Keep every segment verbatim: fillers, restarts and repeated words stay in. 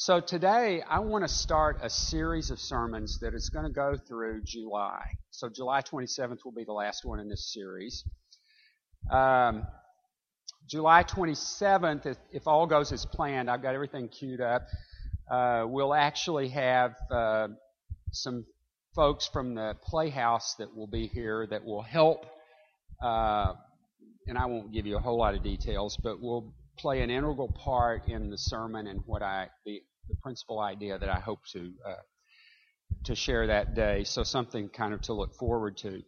So today, I want to start a series of sermons that is going to go through July. So July twenty-seventh will be the last one in this series. Um, July twenty-seventh, if, if all goes as planned, I've got everything queued up. Uh, we'll actually have uh, some folks from the Playhouse that will be here that will help. Uh, and I won't give you a whole lot of details, but we'll play an integral part in the sermon and what I the, the principal idea that I hope to uh, to share that day. So something kind of to look forward to.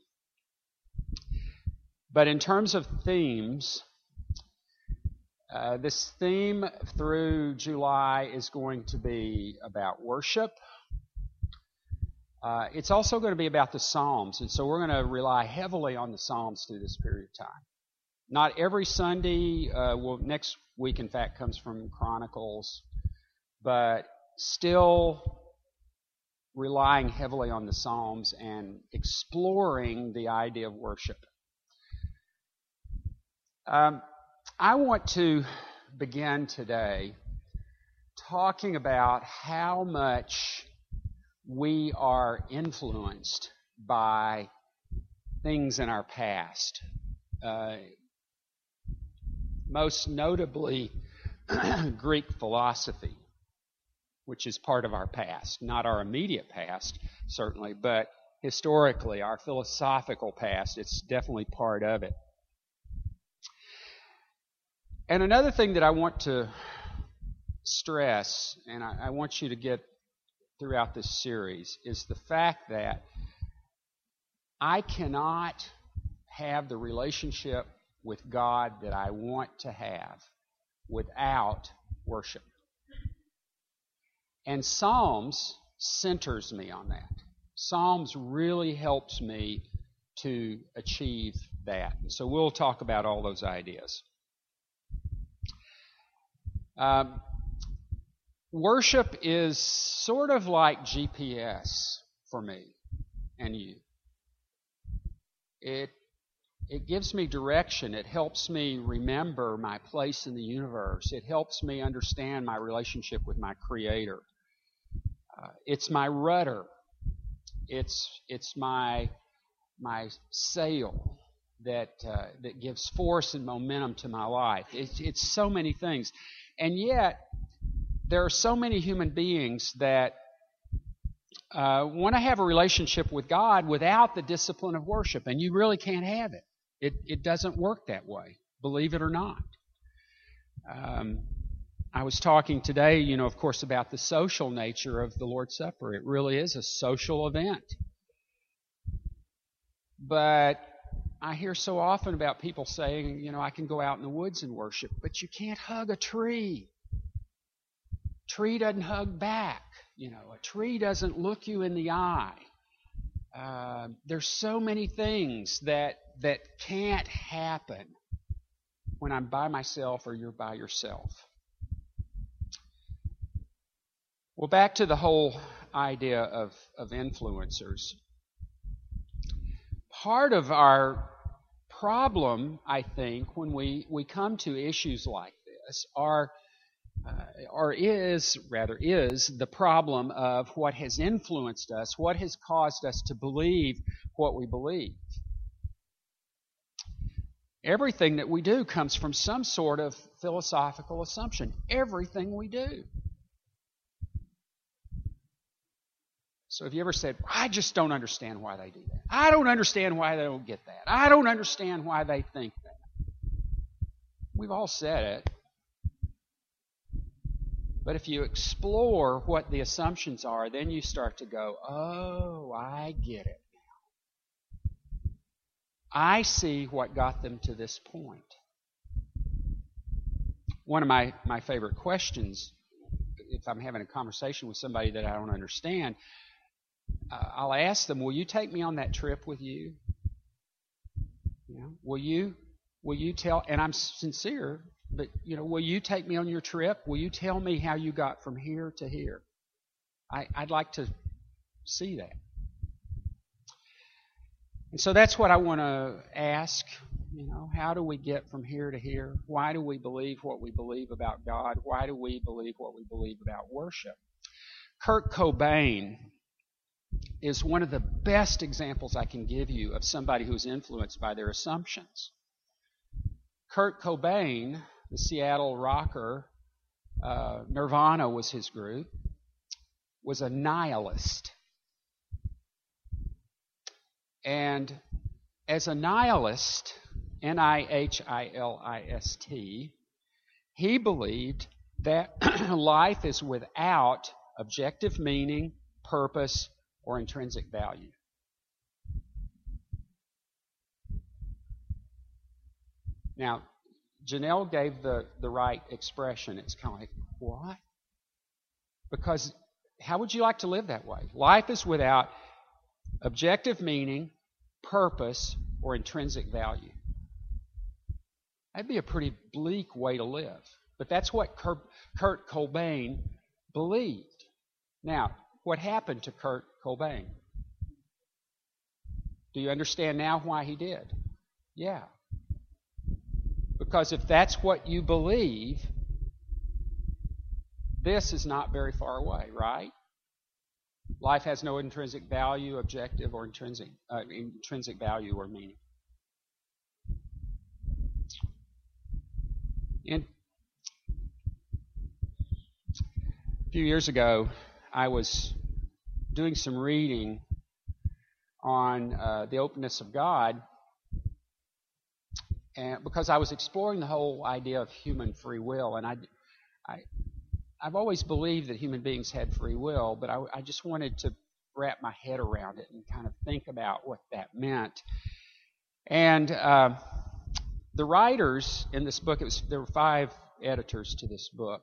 But in terms of themes, uh, this theme through July is going to be about worship. Uh, it's also going to be about the Psalms, and so we're going to rely heavily on the Psalms through this period of time. Not every Sunday. Uh, well, next week, in fact, comes from Chronicles, but still relying heavily on the Psalms and exploring the idea of worship. Um, I want to begin today talking about how much we are influenced by things in our past. Uh, most notably Greek philosophy, which is part of our past, not our immediate past, certainly, but historically, our philosophical past, it's definitely part of it. And another thing that I want to stress, and I, I want you to get throughout this series, is the fact that I cannot have the relationship with God that I want to have without worship. And Psalms centers me on that. Psalms really helps me to achieve that. And so we'll talk about all those ideas. Um, worship is sort of like G P S for me and you. It It gives me direction. It helps me remember my place in the universe. It helps me understand my relationship with my Creator. Uh, it's my rudder. It's it's my my sail that uh, that gives force and momentum to my life. It's it's so many things, and yet there are so many human beings that uh, want to have a relationship with God without the discipline of worship, and you really can't have it. It, it doesn't work that way, believe it or not. Um, I was talking today, you know, of course, about the social nature of the Lord's Supper. It really is a social event. But I hear so often about people saying, you know, I can go out in the woods and worship, but you can't hug a tree. Tree doesn't hug back. You know, a tree doesn't look you in the eye. Uh, there's so many things that that can't happen when I'm by myself or you're by yourself. Well, back to the whole idea of, of influencers. Part of our problem, I think, when we, we come to issues like this are Uh, or is, rather is, the problem of what has influenced us, what has caused us to believe what we believe. Everything that we do comes from some sort of philosophical assumption. Everything we do. So have you ever said, I just don't understand why they do that. I don't understand why they don't get that. I don't understand why they think that. We've all said it. But if you explore what the assumptions are, then you start to go, oh, I get it now. I see what got them to this point. One of my, my favorite questions, if I'm having a conversation with somebody that I don't understand, uh, I'll ask them, will you take me on that trip with you? You know, will you, will you tell, and I'm sincere, but, you know, will you take me on your trip? Will you tell me how you got from here to here? I, I'd like to see that. And so that's what I want to ask You know, how do we get from here to here? Why do we believe what we believe about God? Why do we believe what we believe about worship? Kurt Cobain is one of the best examples I can give you of somebody who's influenced by their assumptions. Kurt Cobain, the Seattle rocker, uh, Nirvana was his group, was a nihilist. And as a nihilist, N I H I L I S T, he believed that life is without objective meaning, purpose, or intrinsic value. Now, Janelle gave the, the right expression. It's kind of like, what? Because how would you like to live that way? Life is without objective meaning, purpose, or intrinsic value. That'd be a pretty bleak way to live. But that's what Kurt, Kurt Cobain believed. Now, what happened to Kurt Cobain? Do you understand now why he did? Yeah. Because if that's what you believe, this is not very far away, right? Life has no intrinsic value, objective, or intrinsic uh, intrinsic value or meaning. And a few years ago, I was doing some reading on uh, the openness of God, and because I was exploring the whole idea of human free will, and I, I I've always believed that human beings had free will, but I, I just wanted to wrap my head around it and kind of think about what that meant. And uh, the writers in this book, it was, there were five editors to this book,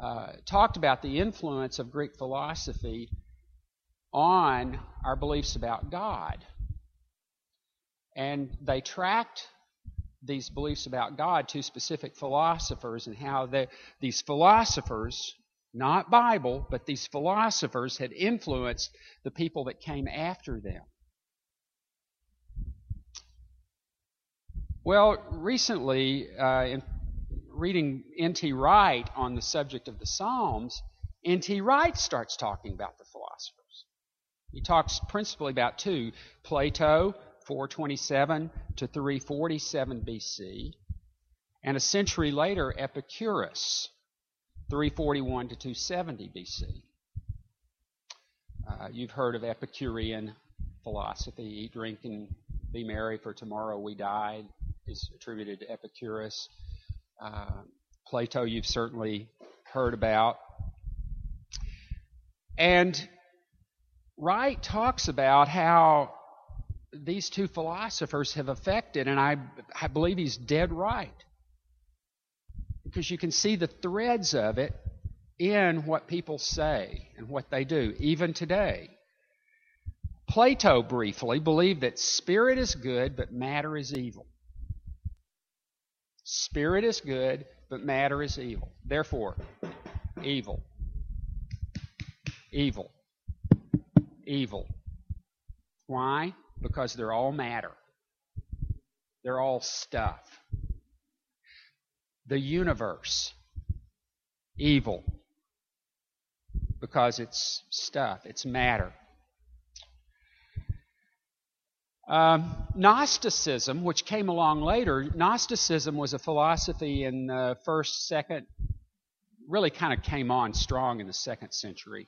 uh, talked about the influence of Greek philosophy on our beliefs about God. And they tracked these beliefs about God to specific philosophers and how they, these philosophers, not Bible, but these philosophers had influenced the people that came after them. Well, recently, uh, in reading N T Wright on the subject of the Psalms, N T Wright starts talking about the philosophers. He talks principally about two, Plato, four twenty-seven to three forty-seven B C, and a century later, Epicurus, three forty-one to two seventy B C. Uh, you've heard of Epicurean philosophy, eat, drink, and be merry, for tomorrow we die, is attributed to Epicurus. Uh, Plato you've certainly heard about. And Wright talks about how these two philosophers have affected, and I, I believe he's dead right, because you can see the threads of it in what people say and what they do, even today. Plato briefly believed that spirit is good, but matter is evil. Spirit is good, but matter is evil. Therefore, evil, evil, evil. Why? Because they're all matter. They're all stuff. The universe, evil, because it's stuff, it's matter. Um, Gnosticism, which came along later, Gnosticism was a philosophy in the first, second, really kind of came on strong in the second century.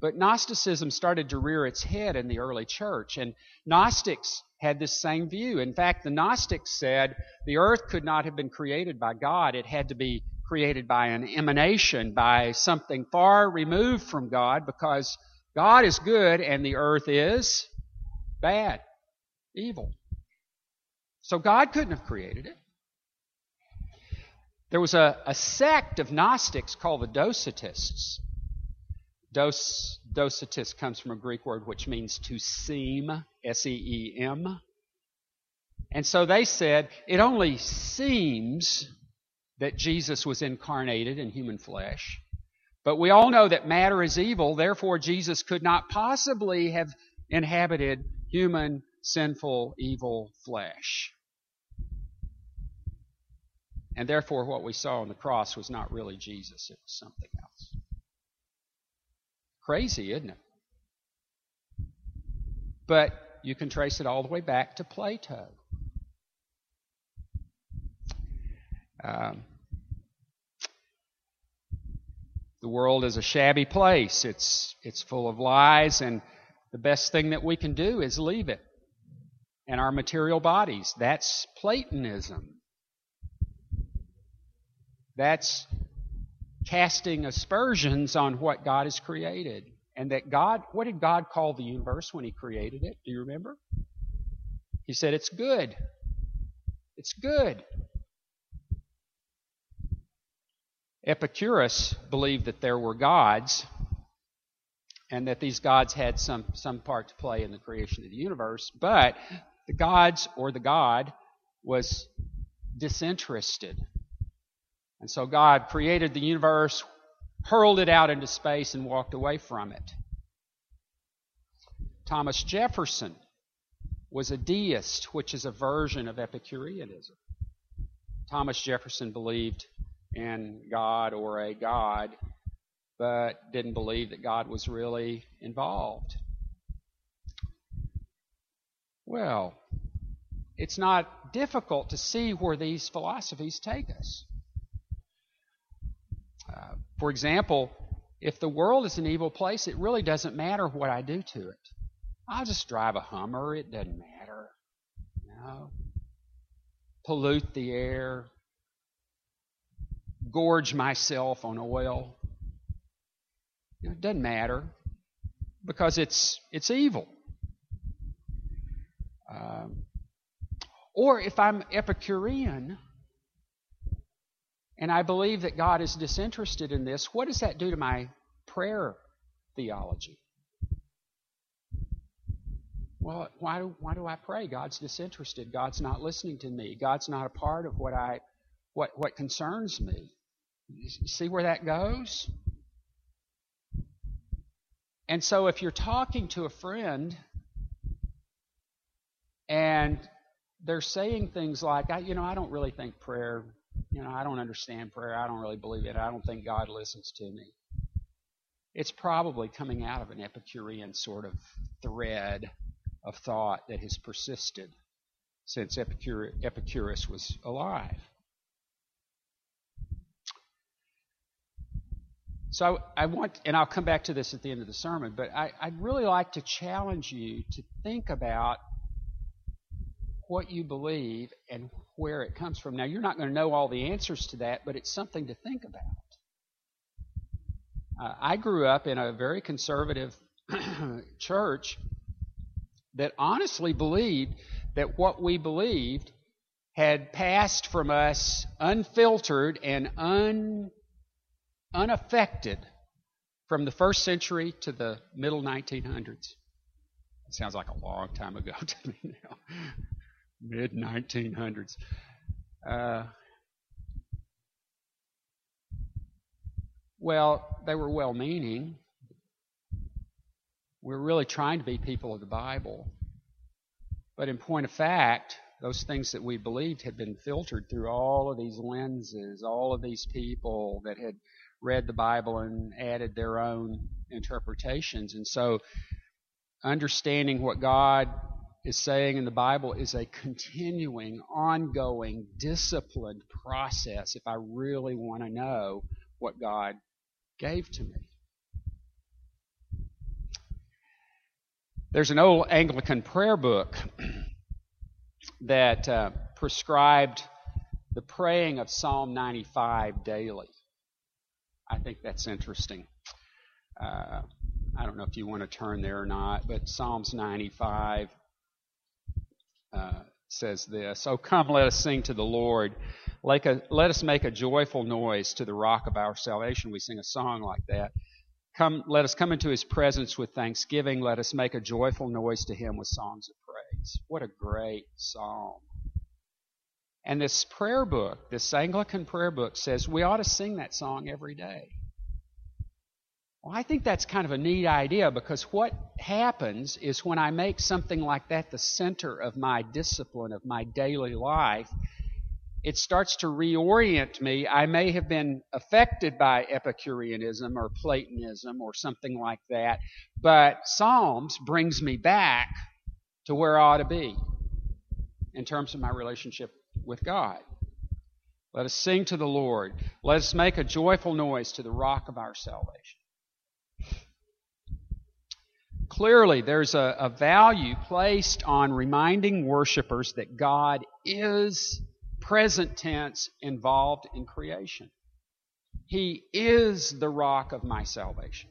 But Gnosticism started to rear its head in the early church, and Gnostics had this same view. In fact, the Gnostics said the earth could not have been created by God. It had to be created by an emanation, by something far removed from God, because God is good and the earth is bad, evil. So God couldn't have created it. There was a, a sect of Gnostics called the Docetists. Dos, Docetist comes from a Greek word which means to seem, S E E M. And so they said, it only seems that Jesus was incarnated in human flesh, but we all know that matter is evil, therefore Jesus could not possibly have inhabited human, sinful, evil flesh. And therefore, what we saw on the cross was not really Jesus. It was something else. Crazy, isn't it? But you can trace it all the way back to Plato. Um, the world is a shabby place. It's, it's full of lies, and the best thing that we can do is leave it. And our material bodies, that's Platonism. That's casting aspersions on what God has created. And that God, what did God call the universe when He created it? Do you remember? He said, it's good. It's good. Epicurus believed that there were gods and that these gods had some, some part to play in the creation of the universe, but the gods or the God was disinterested. And so God created the universe, hurled it out into space, and walked away from it. Thomas Jefferson was a deist, which is a version of Epicureanism. Thomas Jefferson believed in God or a God, but didn't believe that God was really involved. Well, it's not difficult to see where these philosophies take us. Uh, for example, if the world is an evil place, it really doesn't matter what I do to it. I'll just drive a Hummer. It doesn't matter. You know? Pollute the air. Gorge myself on oil. You know, it doesn't matter because it's, it's evil. Um, or if I'm Epicurean, and I believe that God is disinterested in this, what does that do to my prayer theology? Well, why do, why do I pray? God's disinterested. God's not listening to me. God's not a part of what I what what concerns me. You see where that goes? And so if you're talking to a friend and they're saying things like, you know, I don't really think prayer... You know, I don't understand prayer. I don't really believe it. I don't think God listens to me. It's probably coming out of an Epicurean sort of thread of thought that has persisted since Epicurus was alive. So I want, and I'll come back to this at the end of the sermon, but I, I'd really like to challenge you to think about what you believe and where it comes from. Now, you're not going to know all the answers to that, but it's something to think about. Uh, I grew up in a very conservative church that honestly believed that what we believed had passed from us unfiltered and un, unaffected from the first century to the middle nineteen hundreds. It sounds like a long time ago to me now. mid nineteen hundreds. Uh, well, they were well-meaning. We're really trying to be people of the Bible. But in point of fact, those things that we believed had been filtered through all of these lenses, all of these people that had read the Bible and added their own interpretations. And so understanding what God is saying in the Bible is a continuing, ongoing, disciplined process if I really want to know what God gave to me. There's an old Anglican prayer book that uh, prescribed the praying of Psalm ninety-five daily. I think that's interesting. Uh, I don't know if you want to turn there or not, but Psalms ninety-five Uh, says this: "Oh, come, let us sing to the Lord. Like a, let us make a joyful noise to the rock of our salvation." We sing a song like that. Come, let us come into His presence with thanksgiving. Let us make a joyful noise to Him with songs of praise. What a great psalm. And this prayer book, this Anglican prayer book, says we ought to sing that song every day. Well, I think that's kind of a neat idea, because what happens is when I make something like that the center of my discipline, of my daily life, it starts to reorient me. I may have been affected by Epicureanism or Platonism or something like that, but Psalms brings me back to where I ought to be in terms of my relationship with God. Let us sing to the Lord. Let us make a joyful noise to the rock of our salvation. Clearly, there's a, a value placed on reminding worshipers that God is present tense involved in creation. He is the rock of my salvation.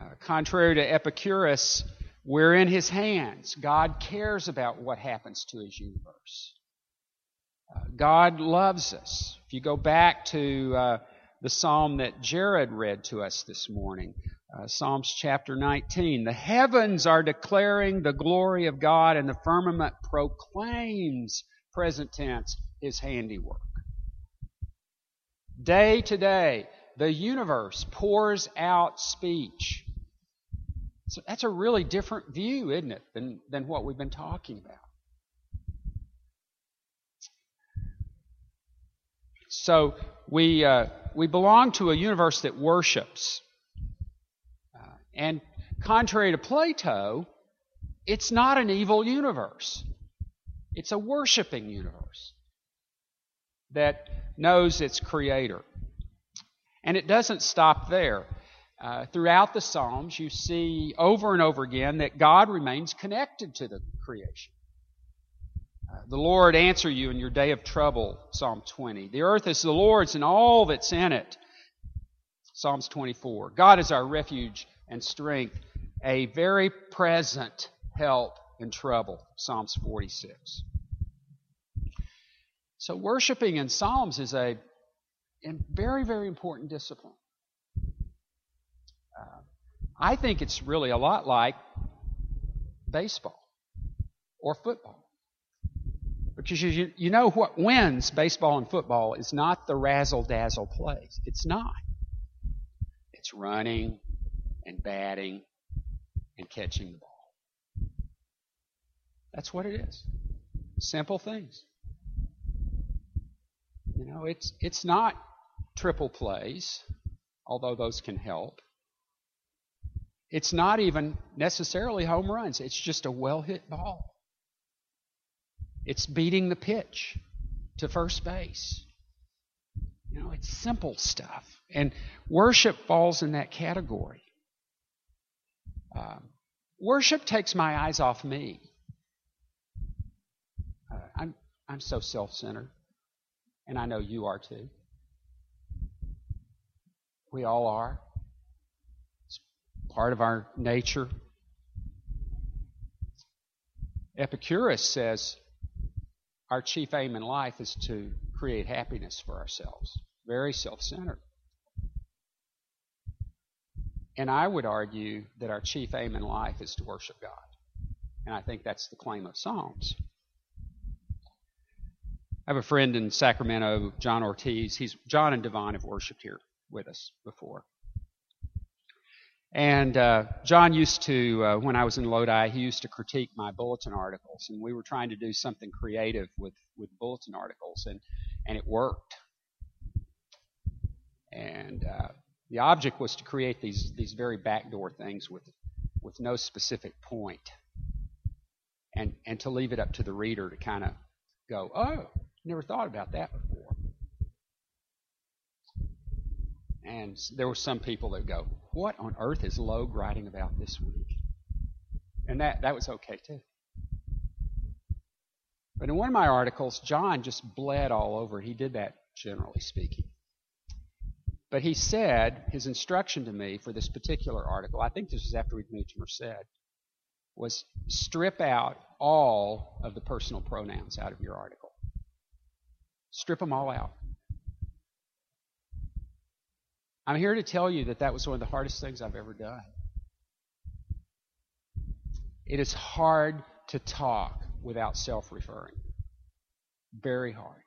Uh, contrary to Epicurus, we're in His hands. God cares about what happens to His universe. Uh, God loves us. If you go back to uh, the psalm that Jared read to us this morning, uh, Psalms chapter nineteen, the heavens are declaring the glory of God, and the firmament proclaims, present tense, His handiwork. Day to day, the universe pours out speech. So that's a really different view, isn't it, than, than what we've been talking about. So we uh, we belong to a universe that worships. Uh, and contrary to Plato, it's not an evil universe. It's a worshiping universe that knows its creator. And it doesn't stop there. Uh, throughout the Psalms, you see over and over again that God remains connected to the creation. Uh, the Lord answer you in your day of trouble, Psalm twenty. The earth is the Lord's and all that's in it, Psalms twenty-four. God is our refuge and strength, a very present help in trouble, Psalms forty-six. So worshiping in Psalms is a very, very important discipline. Uh, I think it's really a lot like baseball or football. Because you, you know what wins baseball and football is not the razzle-dazzle plays. It's not. It's running and batting and catching the ball. That's what it is. Simple things. You know, it's it's not triple plays, although those can help. It's not even necessarily home runs. It's just a well-hit ball. It's beating the pitch to first base. You know, it's simple stuff. And worship falls in that category. Um, worship takes my eyes off me. Uh, I'm, I'm so self-centered, and I know you are too. We all are. Part of our nature. Epicurus says our chief aim in life is to create happiness for ourselves. Very self-centered. And I would argue that our chief aim in life is to worship God. And I think that's the claim of Psalms. I have a friend in Sacramento, John Ortiz. He's John and Devon have worshipped here with us before. And uh, John used to, uh, when I was in Lodi, he used to critique my bulletin articles. And we were trying to do something creative with, with bulletin articles, and, and it worked. And uh, the object was to create these these very backdoor things with with no specific point, and, and to leave it up to the reader to kind of go, oh, never thought about that before. And there were some people that go, what on earth is Logue writing about this week? And that, that was okay too. But in one of my articles, John just bled all over. He did that, generally speaking. But he said, his instruction to me for this particular article, I think this was after we'd moved to Merced, was strip out all of the personal pronouns out of your article. Strip them all out. I'm here to tell you that that was one of the hardest things I've ever done. It is hard to talk without self-referring. Very hard.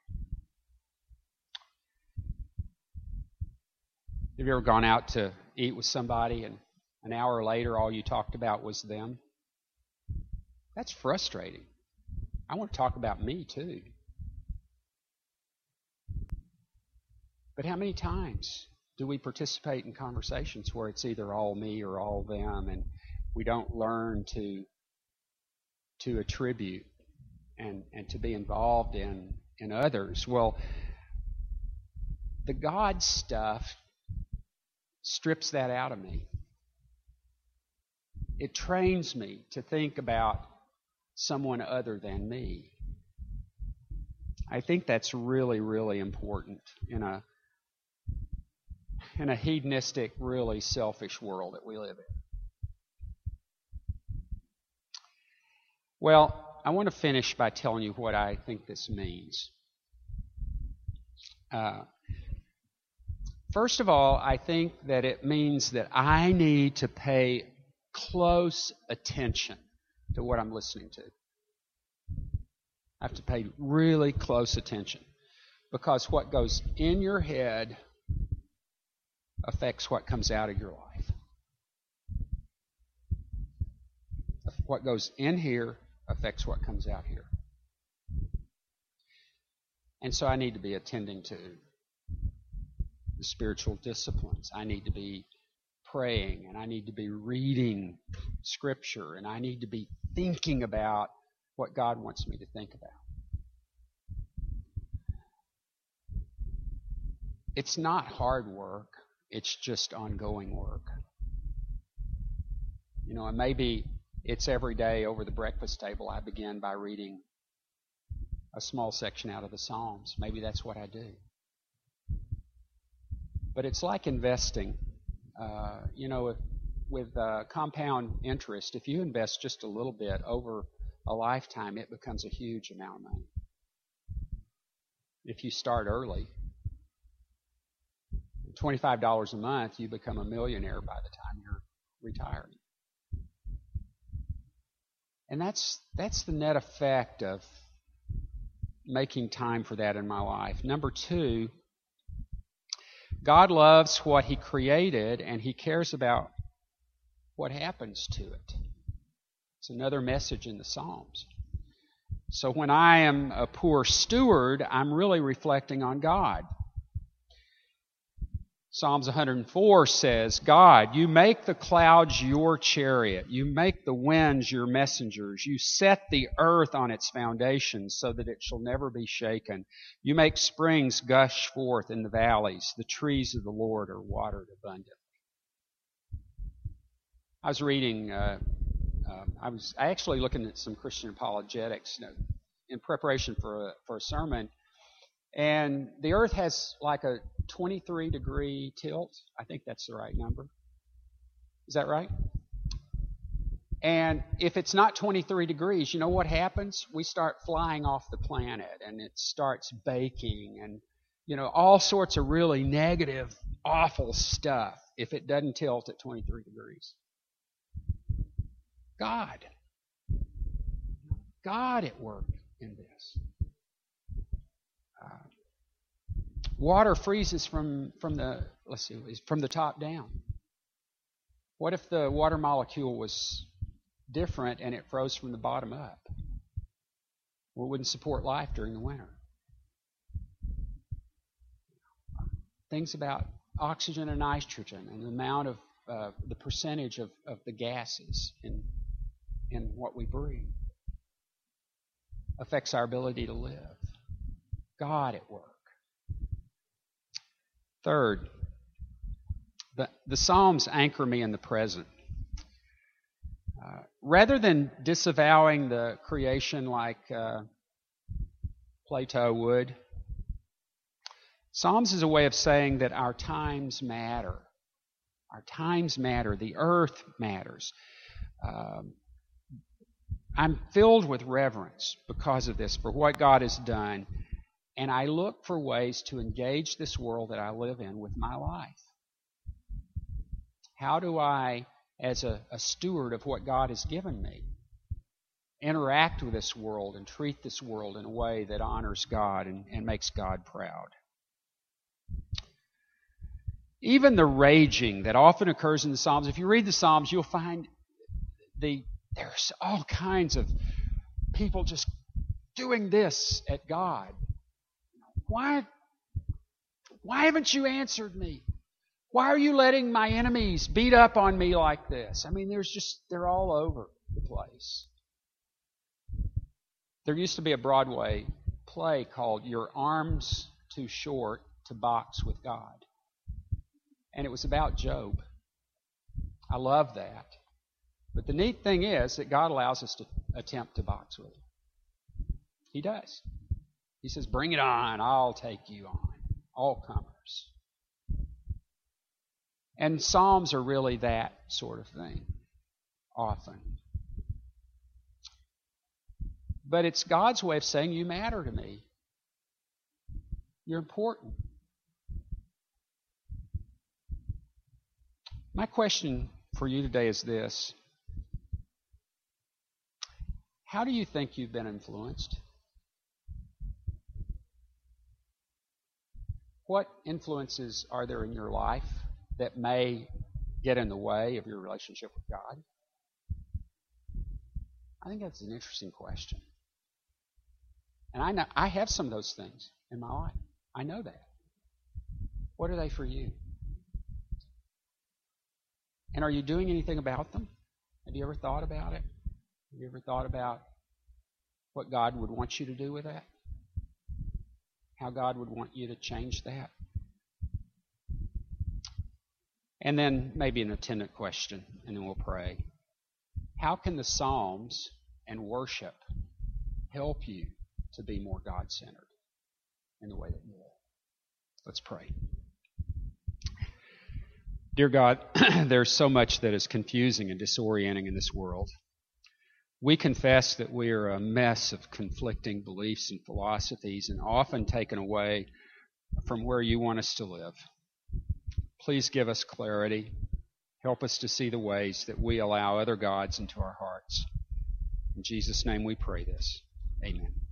Have you ever gone out to eat with somebody and an hour later all you talked about was them? That's frustrating. I want to talk about me too. But how many times do we participate in conversations where it's either all me or all them, and we don't learn to to attribute and, and to be involved in, in others? Well, the God stuff strips that out of me. It trains me to think about someone other than me. I think that's really, really important in a in a hedonistic, really selfish world that we live in. Well, I want to finish by telling you what I think this means. Uh, first of all, I think that it means that I need to pay close attention to what I'm listening to. I have to pay really close attention, because what goes in your head affects what comes out of your life. What goes in here affects what comes out here. And so I need to be attending to the spiritual disciplines. I need to be praying, and I need to be reading Scripture, and I need to be thinking about what God wants me to think about. It's not hard work. It's just ongoing work. You know, and maybe it's every day over the breakfast table I begin by reading a small section out of the Psalms. Maybe that's what I do. But it's like investing. Uh, you know, if, with uh, compound interest, if you invest just a little bit over a lifetime, it becomes a huge amount of money. If you start early, twenty-five dollars a month, you become a millionaire by the time you're retired. And that's that's the net effect of making time for that in my life. Number two, God loves what He created, and He cares about what happens to it. It's another message in the Psalms. So when I am a poor steward, I'm really reflecting on God. Psalms one hundred four says, God, you make the clouds your chariot. You make the winds your messengers. You set the earth on its foundations so that it shall never be shaken. You make springs gush forth in the valleys. The trees of the Lord are watered abundantly. I was reading, uh, uh, I was actually looking at some Christian apologetics you know, in preparation for a, for a sermon. And the earth has like a twenty-three degree tilt. I think that's the right number. Is that right? And if it's not twenty-three degrees, you know what happens? We start flying off the planet, and it starts baking, and, you know, all sorts of really negative, awful stuff if it doesn't tilt at twenty-three degrees. God. God at work in this. Water freezes from, from the let's see from the top down. What if the water molecule was different and it froze from the bottom up? Well, it wouldn't support life during the winter. Things about oxygen and nitrogen and the amount of uh, the percentage of, of the gases in in what we breathe affects our ability to live. God at work. Third, the, the Psalms anchor me in the present. Uh, rather than disavowing the creation like uh, Plato would, Psalms is a way of saying that our times matter. Our times matter. The earth matters. Um, I'm filled with reverence because of this, for what God has done. And I look for ways to engage this world that I live in with my life. How do I, as a, a steward of what God has given me, interact with this world and treat this world in a way that honors God and, and makes God proud? Even the raging that often occurs in the Psalms, if you read the Psalms, you'll find the there's all kinds of people just doing this at God. Why, why haven't you answered me? Why are you letting my enemies beat up on me like this? I mean, there's just, they're all over the place. There used to be a Broadway play called Your Arms Too Short to Box with God. And it was about Job. I love that. But the neat thing is that God allows us to attempt to box with Him. He does. He says, bring it on, I'll take you on, all comers. And Psalms are really that sort of thing, often. But it's God's way of saying, you matter to me. You're important. My question for you today is this. How do you think you've been influenced? What influences are there in your life that may get in the way of your relationship with God? I think that's an interesting question. And I know I have some of those things in my life. I know that. What are they for you? And are you doing anything about them? Have you ever thought about it? Have you ever thought about what God would want you to do with that? How God would want you to change that? And then maybe an attendant question, and then we'll pray. How can the Psalms and worship help you to be more God-centered in the way that you live? Let's pray. Dear God, there's so much that is confusing and disorienting in this world. We confess that we are a mess of conflicting beliefs and philosophies, and often taken away from where you want us to live. Please give us clarity. Help us to see the ways that we allow other gods into our hearts. In Jesus' name we pray this. Amen.